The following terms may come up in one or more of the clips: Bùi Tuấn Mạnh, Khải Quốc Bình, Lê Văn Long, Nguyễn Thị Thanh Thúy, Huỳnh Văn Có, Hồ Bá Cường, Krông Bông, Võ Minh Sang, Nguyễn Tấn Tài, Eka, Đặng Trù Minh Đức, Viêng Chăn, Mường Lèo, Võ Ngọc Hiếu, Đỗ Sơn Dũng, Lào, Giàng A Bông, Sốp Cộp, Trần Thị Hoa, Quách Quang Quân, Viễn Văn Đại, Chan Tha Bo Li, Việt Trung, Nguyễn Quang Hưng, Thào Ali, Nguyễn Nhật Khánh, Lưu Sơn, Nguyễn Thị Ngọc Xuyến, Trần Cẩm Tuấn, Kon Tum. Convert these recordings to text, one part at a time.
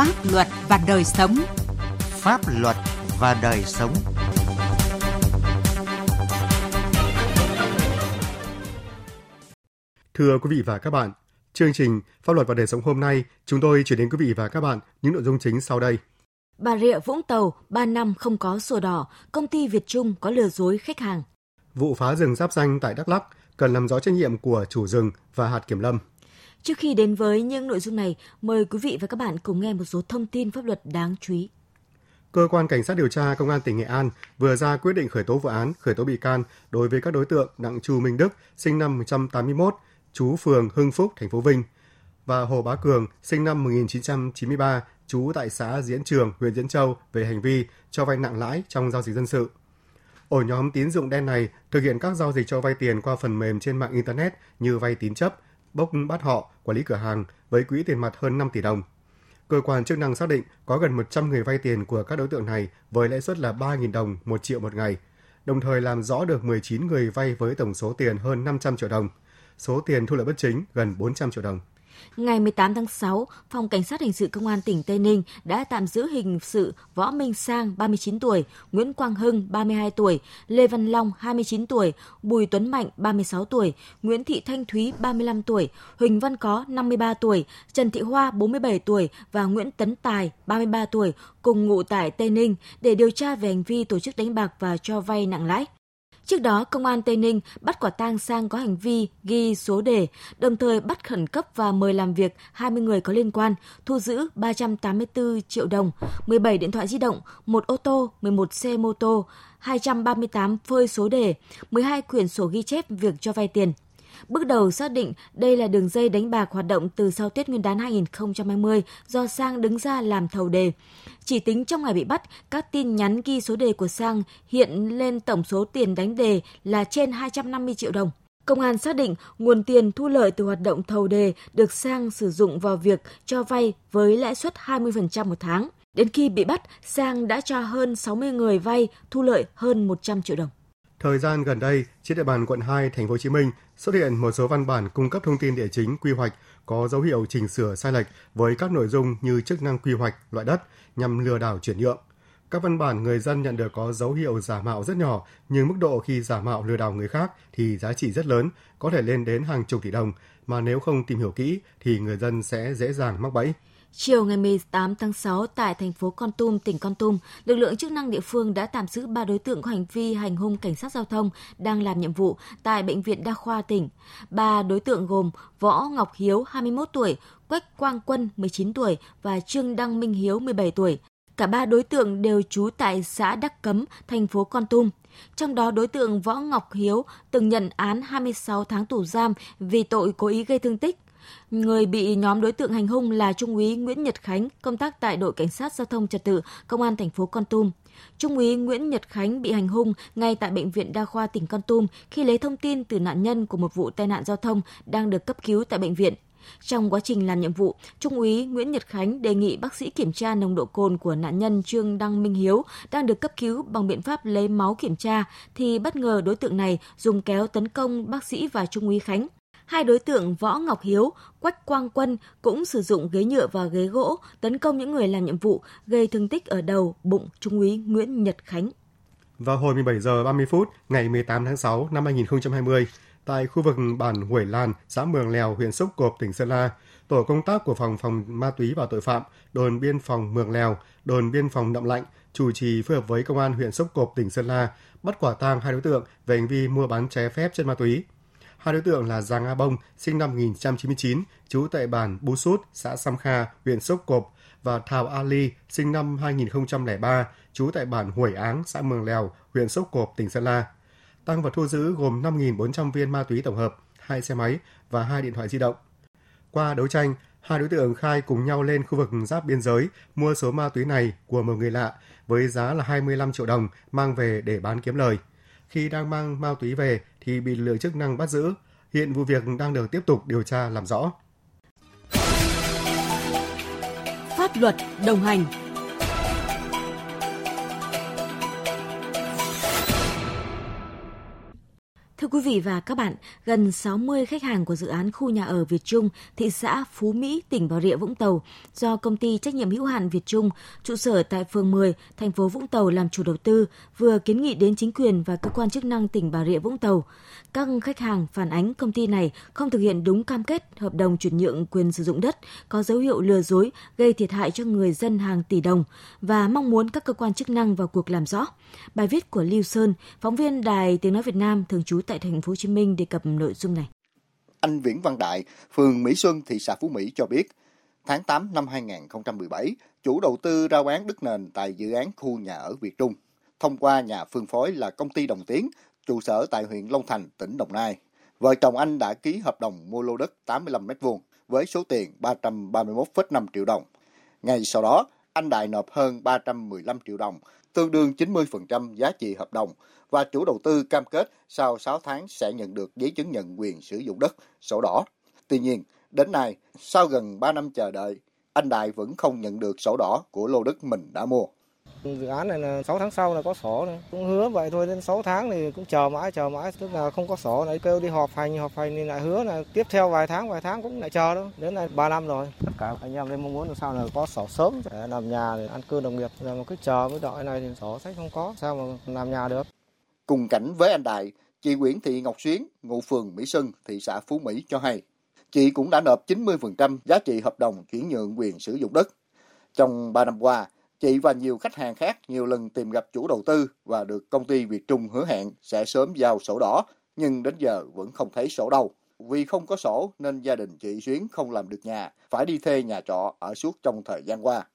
Pháp luật và đời sống. Pháp luật và đời sống. Thưa quý vị và các bạn, chương trình Pháp luật và đời sống hôm nay, chúng tôi chuyển đến quý vị và các bạn những nội dung chính sau đây. Bà Rịa, Vũng Tàu, 3 năm không có sổ đỏ, công ty Việt Trung có lừa dối khách hàng. Vụ phá rừng giáp ranh tại Đắk Lắk cần làm rõ trách nhiệm của chủ rừng và hạt kiểm lâm. Trước khi đến với những nội dung này, mời quý vị và các bạn cùng nghe một số thông tin pháp luật đáng chú ý. Cơ quan Cảnh sát điều tra Công an tỉnh Nghệ An vừa ra quyết định khởi tố vụ án, khởi tố bị can đối với các đối tượng Đặng Trù Minh Đức, sinh năm 1981, trú phường Hưng Phúc, thành phố Vinh, và Hồ Bá Cường, sinh năm 1993, trú tại xã Diễn Trường, huyện Diễn Châu, về hành vi cho vay nặng lãi trong giao dịch dân sự. Ổ nhóm tín dụng đen này thực hiện các giao dịch cho vay tiền qua phần mềm trên mạng Internet như vay tín chấp, bốc bắt họ, quản lý cửa hàng với quỹ tiền mặt hơn 5 tỷ đồng. Cơ quan chức năng xác định có gần 100 người vay tiền của các đối tượng này với lãi suất là 3.000 đồng 1 triệu một ngày, đồng thời làm rõ được 19 người vay với tổng số tiền hơn 500 triệu đồng. Số tiền thu lợi bất chính gần 400 triệu đồng. Ngày 18 tháng 6, Phòng Cảnh sát Hình sự Công an tỉnh Tây Ninh đã tạm giữ hình sự Võ Minh Sang, 39 tuổi, Nguyễn Quang Hưng, 32 tuổi, Lê Văn Long, 29 tuổi, Bùi Tuấn Mạnh, 36 tuổi, Nguyễn Thị Thanh Thúy, 35 tuổi, Huỳnh Văn Có, 53 tuổi, Trần Thị Hoa, 47 tuổi và Nguyễn Tấn Tài, 33 tuổi, cùng ngụ tại Tây Ninh để điều tra về hành vi tổ chức đánh bạc và cho vay nặng lãi. Trước đó, Công an Tây Ninh bắt quả tang Sang có hành vi ghi số đề, đồng thời bắt khẩn cấp và mời làm việc 20 người có liên quan, thu giữ 384 triệu đồng, 17 điện thoại di động, 1 ô tô, 11 xe mô tô, 238 phơi số đề, 12 quyển sổ ghi chép việc cho vay tiền. Bước đầu xác định đây là đường dây đánh bạc hoạt động từ sau Tết Nguyên đán 2020 do Sang đứng ra làm thầu đề. Chỉ tính trong ngày bị bắt, các tin nhắn ghi số đề của Sang hiện lên tổng số tiền đánh đề là trên 250 triệu đồng. Công an xác định nguồn tiền thu lợi từ hoạt động thầu đề được Sang sử dụng vào việc cho vay với lãi suất 20% một tháng. Đến khi bị bắt, Sang đã cho hơn 60 người vay thu lợi hơn 100 triệu đồng. Thời gian gần đây, trên địa bàn quận 2, thành phố Hồ Chí Minh xuất hiện một số văn bản cung cấp thông tin địa chính quy hoạch có dấu hiệu chỉnh sửa sai lệch với các nội dung như chức năng quy hoạch, loại đất nhằm lừa đảo chuyển nhượng. Các văn bản người dân nhận được có dấu hiệu giả mạo rất nhỏ, nhưng mức độ khi giả mạo lừa đảo người khác thì giá trị rất lớn, có thể lên đến hàng chục tỷ đồng, mà nếu không tìm hiểu kỹ thì người dân sẽ dễ dàng mắc bẫy. Chiều ngày 18 tháng 6 tại thành phố Kon Tum, tỉnh Kon Tum, lực lượng chức năng địa phương đã tạm giữ 3 đối tượng có hành vi hành hung cảnh sát giao thông đang làm nhiệm vụ tại Bệnh viện Đa khoa tỉnh. 3 đối tượng gồm Võ Ngọc Hiếu, 21 tuổi, Quách Quang Quân, 19 tuổi và Trương Đăng Minh Hiếu, 17 tuổi. Cả 3 đối tượng đều trú tại xã Đắc Cấm, thành phố Kon Tum. Trong đó, đối tượng Võ Ngọc Hiếu từng nhận án 26 tháng tù giam vì tội cố ý gây thương tích. Người bị nhóm đối tượng hành hung là Trung úy Nguyễn Nhật Khánh, công tác tại đội cảnh sát giao thông trật tự, công an thành phố Kon Tum. Trung úy Nguyễn Nhật Khánh bị hành hung ngay tại Bệnh viện Đa khoa tỉnh Kon Tum khi lấy thông tin từ nạn nhân của một vụ tai nạn giao thông đang được cấp cứu tại bệnh viện. Trong quá trình làm nhiệm vụ, Trung úy Nguyễn Nhật Khánh đề nghị bác sĩ kiểm tra nồng độ cồn của nạn nhân Trương Đăng Minh Hiếu đang được cấp cứu bằng biện pháp lấy máu kiểm tra, thì bất ngờ đối tượng này dùng kéo tấn công bác sĩ và Trung úy Khánh. 2 đối tượng Võ Ngọc Hiếu, Quách Quang Quân cũng sử dụng ghế nhựa và ghế gỗ tấn công những người làm nhiệm vụ, gây thương tích ở đầu, bụng Trung úy Nguyễn Nhật Khánh. Vào hồi 17 giờ 30 phút ngày 18 tháng 6 năm 2020, tại khu vực bản Huổi Lan, xã Mường Lèo, huyện Sốp Cộp, tỉnh Sơn La, tổ công tác của phòng ma túy và tội phạm, đồn biên phòng Mường Lèo, đồn biên phòng Nậm Lạnh chủ trì phối hợp với công an huyện Sốp Cộp, tỉnh Sơn La bắt quả tang 2 đối tượng về hành vi mua bán trái phép chất ma túy. 2 đối tượng là Giàng A Bông, sinh năm 1999, trú tại bản Bu Sút, xã Sam Kha, huyện Sốp Cộp, và Thào Ali, sinh năm 2003, trú tại bản Huổi Áng, xã Mường Lèo, huyện Sốp Cộp, tỉnh Sơn La. Tang vật thu giữ gồm 5.400 viên ma túy tổng hợp, 2 xe máy và 2 điện thoại di động. Qua đấu tranh, 2 đối tượng khai cùng nhau lên khu vực giáp biên giới mua số ma túy này của một người lạ với giá là 25 triệu đồng mang về để bán kiếm lời. Khi đang mang ma túy về thì bị lực lượng chức năng bắt giữ. Hiện vụ việc đang được tiếp tục điều tra làm rõ. Pháp luật đồng hành. quý vị và các bạn, gần 60 khách hàng của dự án khu nhà ở Việt Trung, thị xã Phú Mỹ, tỉnh Bà Rịa Vũng Tàu do công ty trách nhiệm hữu hạn Việt Trung, trụ sở tại phường 10, thành phố Vũng Tàu làm chủ đầu tư vừa kiến nghị đến chính quyền và cơ quan chức năng tỉnh Bà Rịa Vũng Tàu. Các khách hàng phản ánh công ty này không thực hiện đúng cam kết hợp đồng chuyển nhượng quyền sử dụng đất, có dấu hiệu lừa dối, gây thiệt hại cho người dân hàng tỷ đồng và mong muốn các cơ quan chức năng vào cuộc làm rõ. Bài viết của Lưu Sơn, phóng viên Đài Tiếng nói Việt Nam thường trú tại thành phố Hồ Chí Minh đề cập nội dung này. Anh Viễn Văn Đại, phường Mỹ Xuân, thị xã Phú Mỹ cho biết, tháng 8 năm 2017, chủ đầu tư rao bán đất nền tại dự án khu nhà ở Việt Trung thông qua nhà phân phối là công ty Đồng Tiến, trụ sở tại huyện Long Thành, tỉnh Đồng Nai. Vợ chồng anh đã ký hợp đồng mua lô đất 85 m2 với số tiền 331,5 triệu đồng. Ngay sau đó, anh Đại nộp hơn 315 triệu đồng, tương đương 90% giá trị hợp đồng, và chủ đầu tư cam kết sau 6 tháng sẽ nhận được giấy chứng nhận quyền sử dụng đất, sổ đỏ. Tuy nhiên, đến nay, sau gần 3 năm chờ đợi, anh Đại vẫn không nhận được sổ đỏ của lô đất mình đã mua. Dự án này là 6 tháng sau là có sổ nữa. Cũng hứa vậy thôi, đến 6 tháng thì cũng chờ mãi, tức là không có sổ, lại kêu đi họp hành thì lại hứa là tiếp theo vài tháng cũng lại chờ đó. Đến nay 3 năm rồi. Tất cả anh em mong muốn làm sao là có sổ sớm để làm nhà để an cư đồng nghiệp, là mà cứ chờ với đợi này thì sổ sách không có, sao mà làm nhà được. Cùng cảnh với anh Đại, chị Nguyễn Thị Ngọc Xuyến, ngụ phường Mỹ Xuân, thị xã Phú Mỹ cho hay, chị cũng đã nộp 90% giá trị hợp đồng chuyển nhượng quyền sử dụng đất. Trong 3 năm qua, chị và nhiều khách hàng khác nhiều lần tìm gặp chủ đầu tư và được công ty Việt Trung hứa hẹn sẽ sớm giao sổ đỏ, nhưng đến giờ vẫn không thấy sổ đâu. Vì không có sổ nên gia đình chị Xuyến không làm được nhà, phải đi thuê nhà trọ ở suốt trong thời gian qua.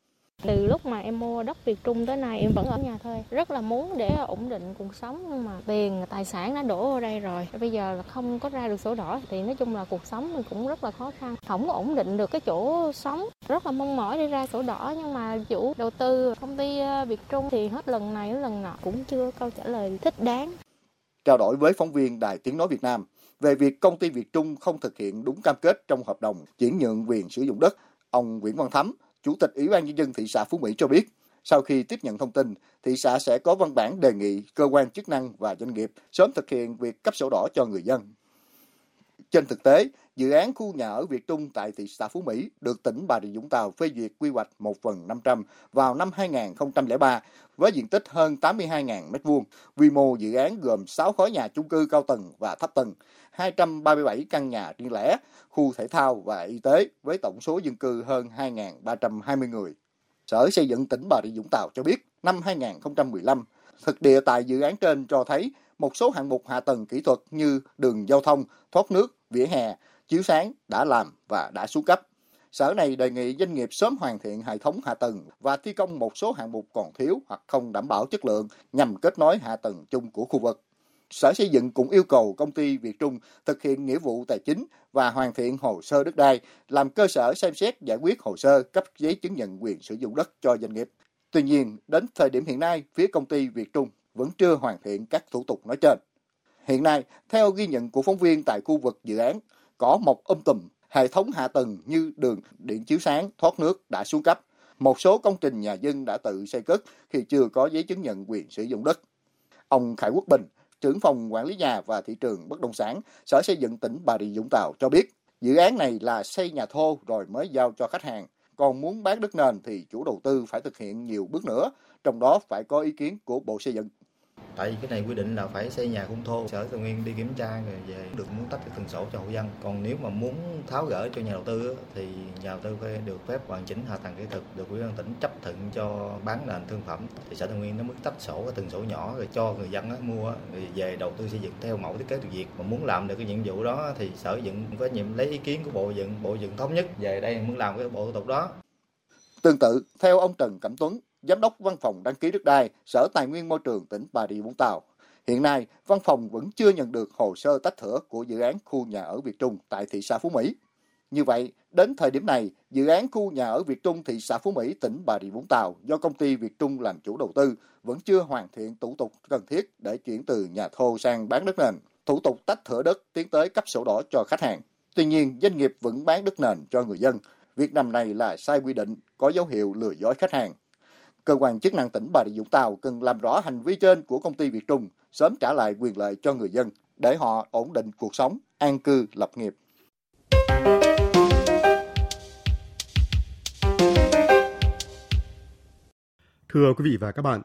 Từ lúc mà em mua đất Việt Trung tới nay em vẫn ở nhà thuê, rất là muốn để ổn định cuộc sống, nhưng mà tiền tài sản đã đổ vào đây rồi, bây giờ là không có ra được sổ đỏ thì nói chung là cuộc sống mình cũng rất là khó khăn, không có ổn định được cái chỗ sống, rất là mong mỏi để ra sổ đỏ, nhưng mà chủ đầu tư công ty Việt Trung thì hết lần này đến lần nọ cũng chưa câu trả lời thích đáng. Trao đổi với phóng viên Đài Tiếng nói Việt Nam về việc công ty Việt Trung không thực hiện đúng cam kết trong hợp đồng chuyển nhượng quyền sử dụng đất, ông Nguyễn Văn Thắm, Chủ tịch Ủy ban Nhân dân thị xã Phú Mỹ cho biết, sau khi tiếp nhận thông tin, thị xã sẽ có văn bản đề nghị cơ quan chức năng và doanh nghiệp sớm thực hiện việc cấp sổ đỏ cho người dân. Trên thực tế, dự án khu nhà ở Việt Trung tại thị xã Phú Mỹ được tỉnh Bà Rịa Vũng Tàu phê duyệt quy hoạch 1/500 vào năm 2003 với diện tích hơn 82.000 m2. Quy mô dự án gồm 6 khối nhà chung cư cao tầng và thấp tầng, 237 căn nhà riêng lẻ, khu thể thao và y tế với tổng số dân cư hơn 2.320 người. Sở Xây dựng tỉnh Bà Rịa Vũng Tàu cho biết, năm 2015, thực địa tại dự án trên cho thấy một số hạng mục hạ tầng kỹ thuật như đường giao thông, thoát nước, vỉa hè, chiếu sáng đã làm và đã xuống cấp. Sở này đề nghị doanh nghiệp sớm hoàn thiện hệ thống hạ tầng và thi công một số hạng mục còn thiếu hoặc không đảm bảo chất lượng nhằm kết nối hạ tầng chung của khu vực. Sở Xây dựng cũng yêu cầu công ty Việt Trung thực hiện nghĩa vụ tài chính và hoàn thiện hồ sơ đất đai, làm cơ sở xem xét giải quyết hồ sơ cấp giấy chứng nhận quyền sử dụng đất cho doanh nghiệp. Tuy nhiên, đến thời điểm hiện nay, phía công ty Việt Trung vẫn chưa hoàn thiện các thủ tục nói trên. Hiện nay, theo ghi nhận của phóng viên tại khu vực dự án, có một tùm hệ thống hạ tầng như đường, điện chiếu sáng, thoát nước đã xuống cấp. Một số công trình nhà dân đã tự xây cất khi chưa có giấy chứng nhận quyền sử dụng đất. Ông Khải Quốc Bình, trưởng phòng quản lý nhà và thị trường bất động sản, Sở Xây dựng tỉnh Bà Rịa Vũng Tàu cho biết, dự án này là xây nhà thô rồi mới giao cho khách hàng. Còn muốn bán đất nền thì chủ đầu tư phải thực hiện nhiều bước nữa, trong đó phải có ý kiến của Bộ Xây dựng. Tại vì cái này quy định là phải xây nhà khung thô, Sở Tài nguyên đi kiểm tra rồi về được muốn tách từng sổ cho hộ dân. Còn nếu mà muốn tháo gỡ cho nhà đầu tư thì nhà đầu tư phải được phép hoàn chỉnh hạ tầng kỹ thuật, được Ủy ban tỉnh chấp thuận cho bán nền thương phẩm. Thì Sở Tài nguyên nó mới tách sổ từng sổ nhỏ rồi cho người dân mua rồi về đầu tư xây dựng theo mẫu thiết kế được duyệt. Mà muốn làm được cái nhiệm vụ đó thì Sở dựng có nhiệm lấy ý kiến của Bộ Xây dựng thống nhất về đây muốn làm cái bộ thủ tục đó. Tương tự, theo ông Trần Cẩm Tuấn, Giám đốc Văn phòng Đăng ký đất đai, Sở Tài nguyên Môi trường tỉnh Bà Rịa Vũng Tàu, hiện nay, văn phòng vẫn chưa nhận được hồ sơ tách thửa của dự án khu nhà ở Việt Trung tại thị xã Phú Mỹ. Như vậy, đến thời điểm này, dự án khu nhà ở Việt Trung thị xã Phú Mỹ tỉnh Bà Rịa Vũng Tàu do công ty Việt Trung làm chủ đầu tư vẫn chưa hoàn thiện thủ tục cần thiết để chuyển từ nhà thô sang bán đất nền, thủ tục tách thửa đất tiến tới cấp sổ đỏ cho khách hàng. Tuy nhiên, doanh nghiệp vẫn bán đất nền cho người dân. Việc làm này là sai quy định, có dấu hiệu lừa dối khách hàng. Cơ quan chức năng tỉnh Bà Rịa Vũng Tàu cần làm rõ hành vi trên của công ty Việt Trung, sớm trả lại quyền lợi cho người dân, để họ ổn định cuộc sống, an cư lập nghiệp. Thưa quý vị và các bạn,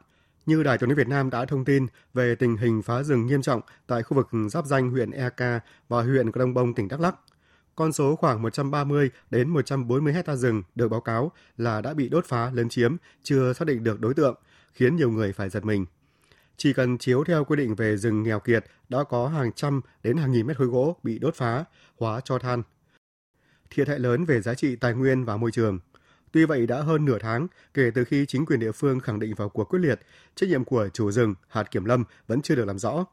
như Đài Tiếng nói Việt Nam đã thông tin về tình hình phá rừng nghiêm trọng tại khu vực giáp ranh huyện Eka và huyện Krông Bông, tỉnh Đắk Lắk. Con số khoảng 130 đến 140 hecta rừng được báo cáo là đã bị đốt phá lấn chiếm, chưa xác định được đối tượng, khiến nhiều người phải giật mình. Chỉ cần chiếu theo quy định về rừng nghèo kiệt, đã có hàng trăm đến hàng nghìn mét khối gỗ bị đốt phá, hóa cho than. Thiệt hại lớn về giá trị tài nguyên và môi trường. Tuy vậy, đã hơn nửa tháng kể từ khi chính quyền địa phương khẳng định vào cuộc quyết liệt, trách nhiệm của chủ rừng, hạt kiểm lâm vẫn chưa được làm rõ.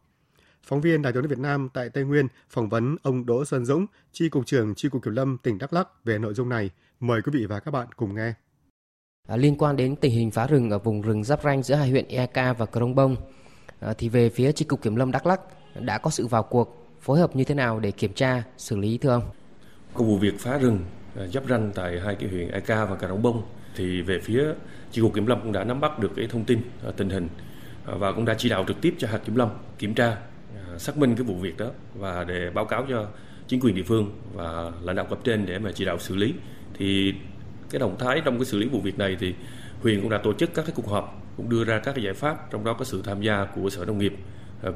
Phóng viên Đài Tiếng nói Việt Nam tại Tây Nguyên phỏng vấn ông Đỗ Sơn Dũng, chi cục trưởng chi cục kiểm lâm tỉnh Đắk Lắk về nội dung này. Mời quý vị và các bạn cùng nghe. Liên quan đến tình hình phá rừng ở vùng rừng giáp ranh giữa hai huyện Eka và Krông Bông, thì về phía chi cục kiểm lâm Đắk Lắk đã có sự vào cuộc, phối hợp như thế nào để kiểm tra, xử lý thưa ông? Các vụ việc phá rừng giáp ranh tại hai cái huyện Eka và Krông Bông thì về phía chi cục kiểm lâm cũng đã nắm bắt được cái thông tin tình hình và cũng đã chỉ đạo trực tiếp cho hạt kiểm lâm kiểm tra, xác minh cái vụ việc đó và để báo cáo cho chính quyền địa phương và lãnh đạo cấp trên để mà chỉ đạo xử lý. Thì cái động thái trong cái xử lý vụ việc này thì huyện cũng đã tổ chức các cái cuộc họp, cũng đưa ra các cái giải pháp, trong đó có sự tham gia của Sở Nông nghiệp,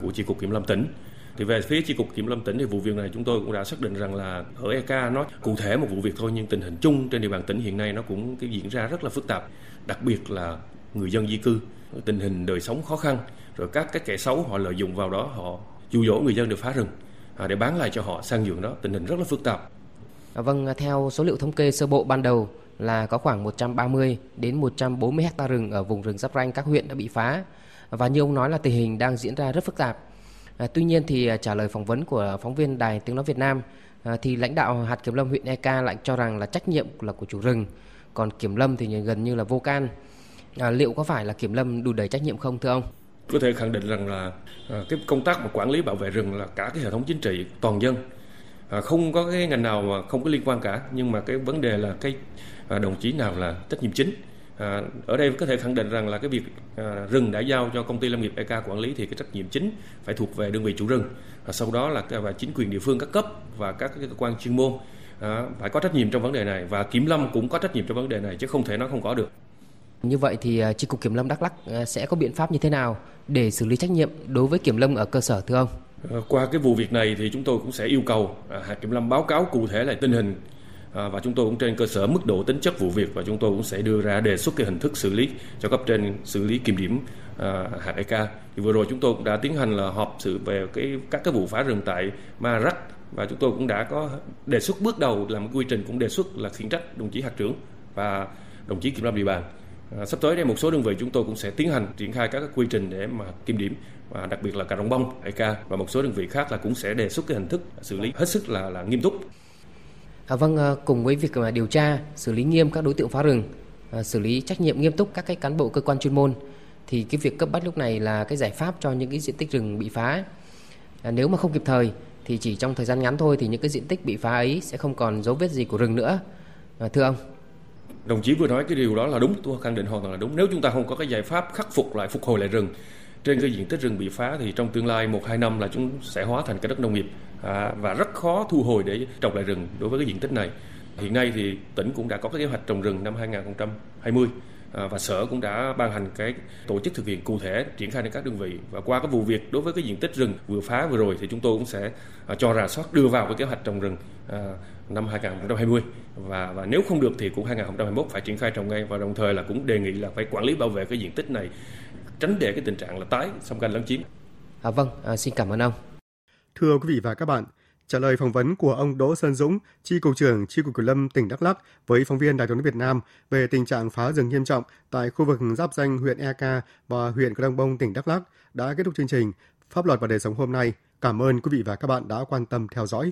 của chi cục kiểm lâm tỉnh. Thì về phía chi cục kiểm lâm tỉnh thì vụ việc này chúng tôi cũng đã xác định rằng là ở Eka nó cụ thể một vụ việc thôi, nhưng tình hình chung trên địa bàn tỉnh hiện nay nó cũng cái diễn ra rất là phức tạp, đặc biệt là người dân di cư, tình hình đời sống khó khăn, rồi các cái kẻ xấu họ lợi dụng vào đó, họ dụ dỗ người dân được phá rừng để bán lại cho họ sang nhượng đó, tình hình rất là phức tạp. Vâng, theo số liệu thống kê sơ bộ ban đầu là có khoảng 130 đến 140 hectare rừng ở vùng rừng giáp ranh các huyện đã bị phá. Và như ông nói là tình hình đang diễn ra rất phức tạp. Tuy nhiên thì trả lời phỏng vấn của phóng viên Đài Tiếng nói Việt Nam thì lãnh đạo hạt kiểm lâm huyện Eka lại cho rằng là trách nhiệm là của chủ rừng, còn kiểm lâm thì gần như là vô can. Liệu có phải là kiểm lâm đùn đẩy trách nhiệm không thưa ông? Có thể khẳng định rằng là cái công tác mà quản lý bảo vệ rừng là cả cái hệ thống chính trị toàn dân, không có cái ngành nào mà không có liên quan cả, nhưng mà cái vấn đề là cái đồng chí nào là trách nhiệm chính. Ở đây có thể khẳng định rằng là cái việc rừng đã giao cho công ty lâm nghiệp EK quản lý thì cái trách nhiệm chính phải thuộc về đơn vị chủ rừng, sau đó là chính quyền địa phương các cấp và các cơ quan chuyên môn phải có trách nhiệm trong vấn đề này, và kiểm lâm cũng có trách nhiệm trong vấn đề này chứ không thể nói không có được. Như vậy thì chi cục kiểm lâm Đắk Lắk sẽ có biện pháp như thế nào để xử lý trách nhiệm đối với kiểm lâm ở cơ sở thưa ông? Qua cái vụ việc này thì chúng tôi cũng sẽ yêu cầu hạt kiểm lâm báo cáo cụ thể lại tình hình, và chúng tôi cũng trên cơ sở mức độ tính chất vụ việc và chúng tôi cũng sẽ đưa ra đề xuất cái hình thức xử lý cho cấp trên xử lý kiểm điểm hạt EK. Thì vừa rồi chúng tôi cũng đã tiến hành là họp sự về các vụ phá rừng tại Marak và chúng tôi cũng đã có đề xuất bước đầu làm quy trình, cũng đề xuất là khiển trách đồng chí hạt trưởng và đồng chí kiểm lâm địa bàn. Sắp tới đây một số đơn vị chúng tôi cũng sẽ tiến hành triển khai các quy trình để mà kiểm điểm, và đặc biệt là Krông Bông, Eka và một số đơn vị khác là cũng sẽ đề xuất cái hình thức xử lý hết sức là nghiêm túc. Vâng, cùng với việc mà điều tra, xử lý nghiêm các đối tượng phá rừng, xử lý trách nhiệm nghiêm túc các cái cán bộ cơ quan chuyên môn, thì cái việc cấp bách lúc này là cái giải pháp cho những cái diện tích rừng bị phá. Nếu mà không kịp thời thì chỉ trong thời gian ngắn thôi thì những cái diện tích bị phá ấy sẽ không còn dấu vết gì của rừng nữa. Thưa ông, đồng chí vừa nói cái điều đó là đúng, tôi khẳng định hoàn toàn là đúng. Nếu chúng ta không có cái giải pháp khắc phục lại, phục hồi lại rừng trên cái diện tích rừng bị phá thì trong tương lai 1-2 năm là chúng sẽ hóa thành cái đất nông nghiệp và rất khó thu hồi để trồng lại rừng đối với cái diện tích này. Hiện nay thì tỉnh cũng đã có cái kế hoạch trồng rừng năm 2020 và sở cũng đã ban hành cái tổ chức thực hiện cụ thể, triển khai đến các đơn vị. Và qua cái vụ việc đối với cái diện tích rừng vừa phá vừa rồi thì chúng tôi cũng sẽ cho rà soát đưa vào cái kế hoạch trồng rừng năm 2020 và nếu không được thì cũng 2021 phải triển khai trồng ngay, và đồng thời là cũng đề nghị là phải quản lý bảo vệ cái diện tích này, tránh để cái tình trạng là tái xâm canh lấn chiếm. Xin cảm ơn ông. Thưa quý vị và các bạn, trả lời phỏng vấn của ông Đỗ Sơn Dũng, chi cục trưởng chi cục kiểm lâm tỉnh Đắk Lắk với phóng viên Đài Tiếng nói Việt Nam về tình trạng phá rừng nghiêm trọng tại khu vực giáp ranh huyện Eka và huyện Krông Bông, tỉnh Đắk Lắk đã kết thúc chương trình Pháp luật và đời sống hôm nay. Cảm ơn quý vị và các bạn đã quan tâm theo dõi.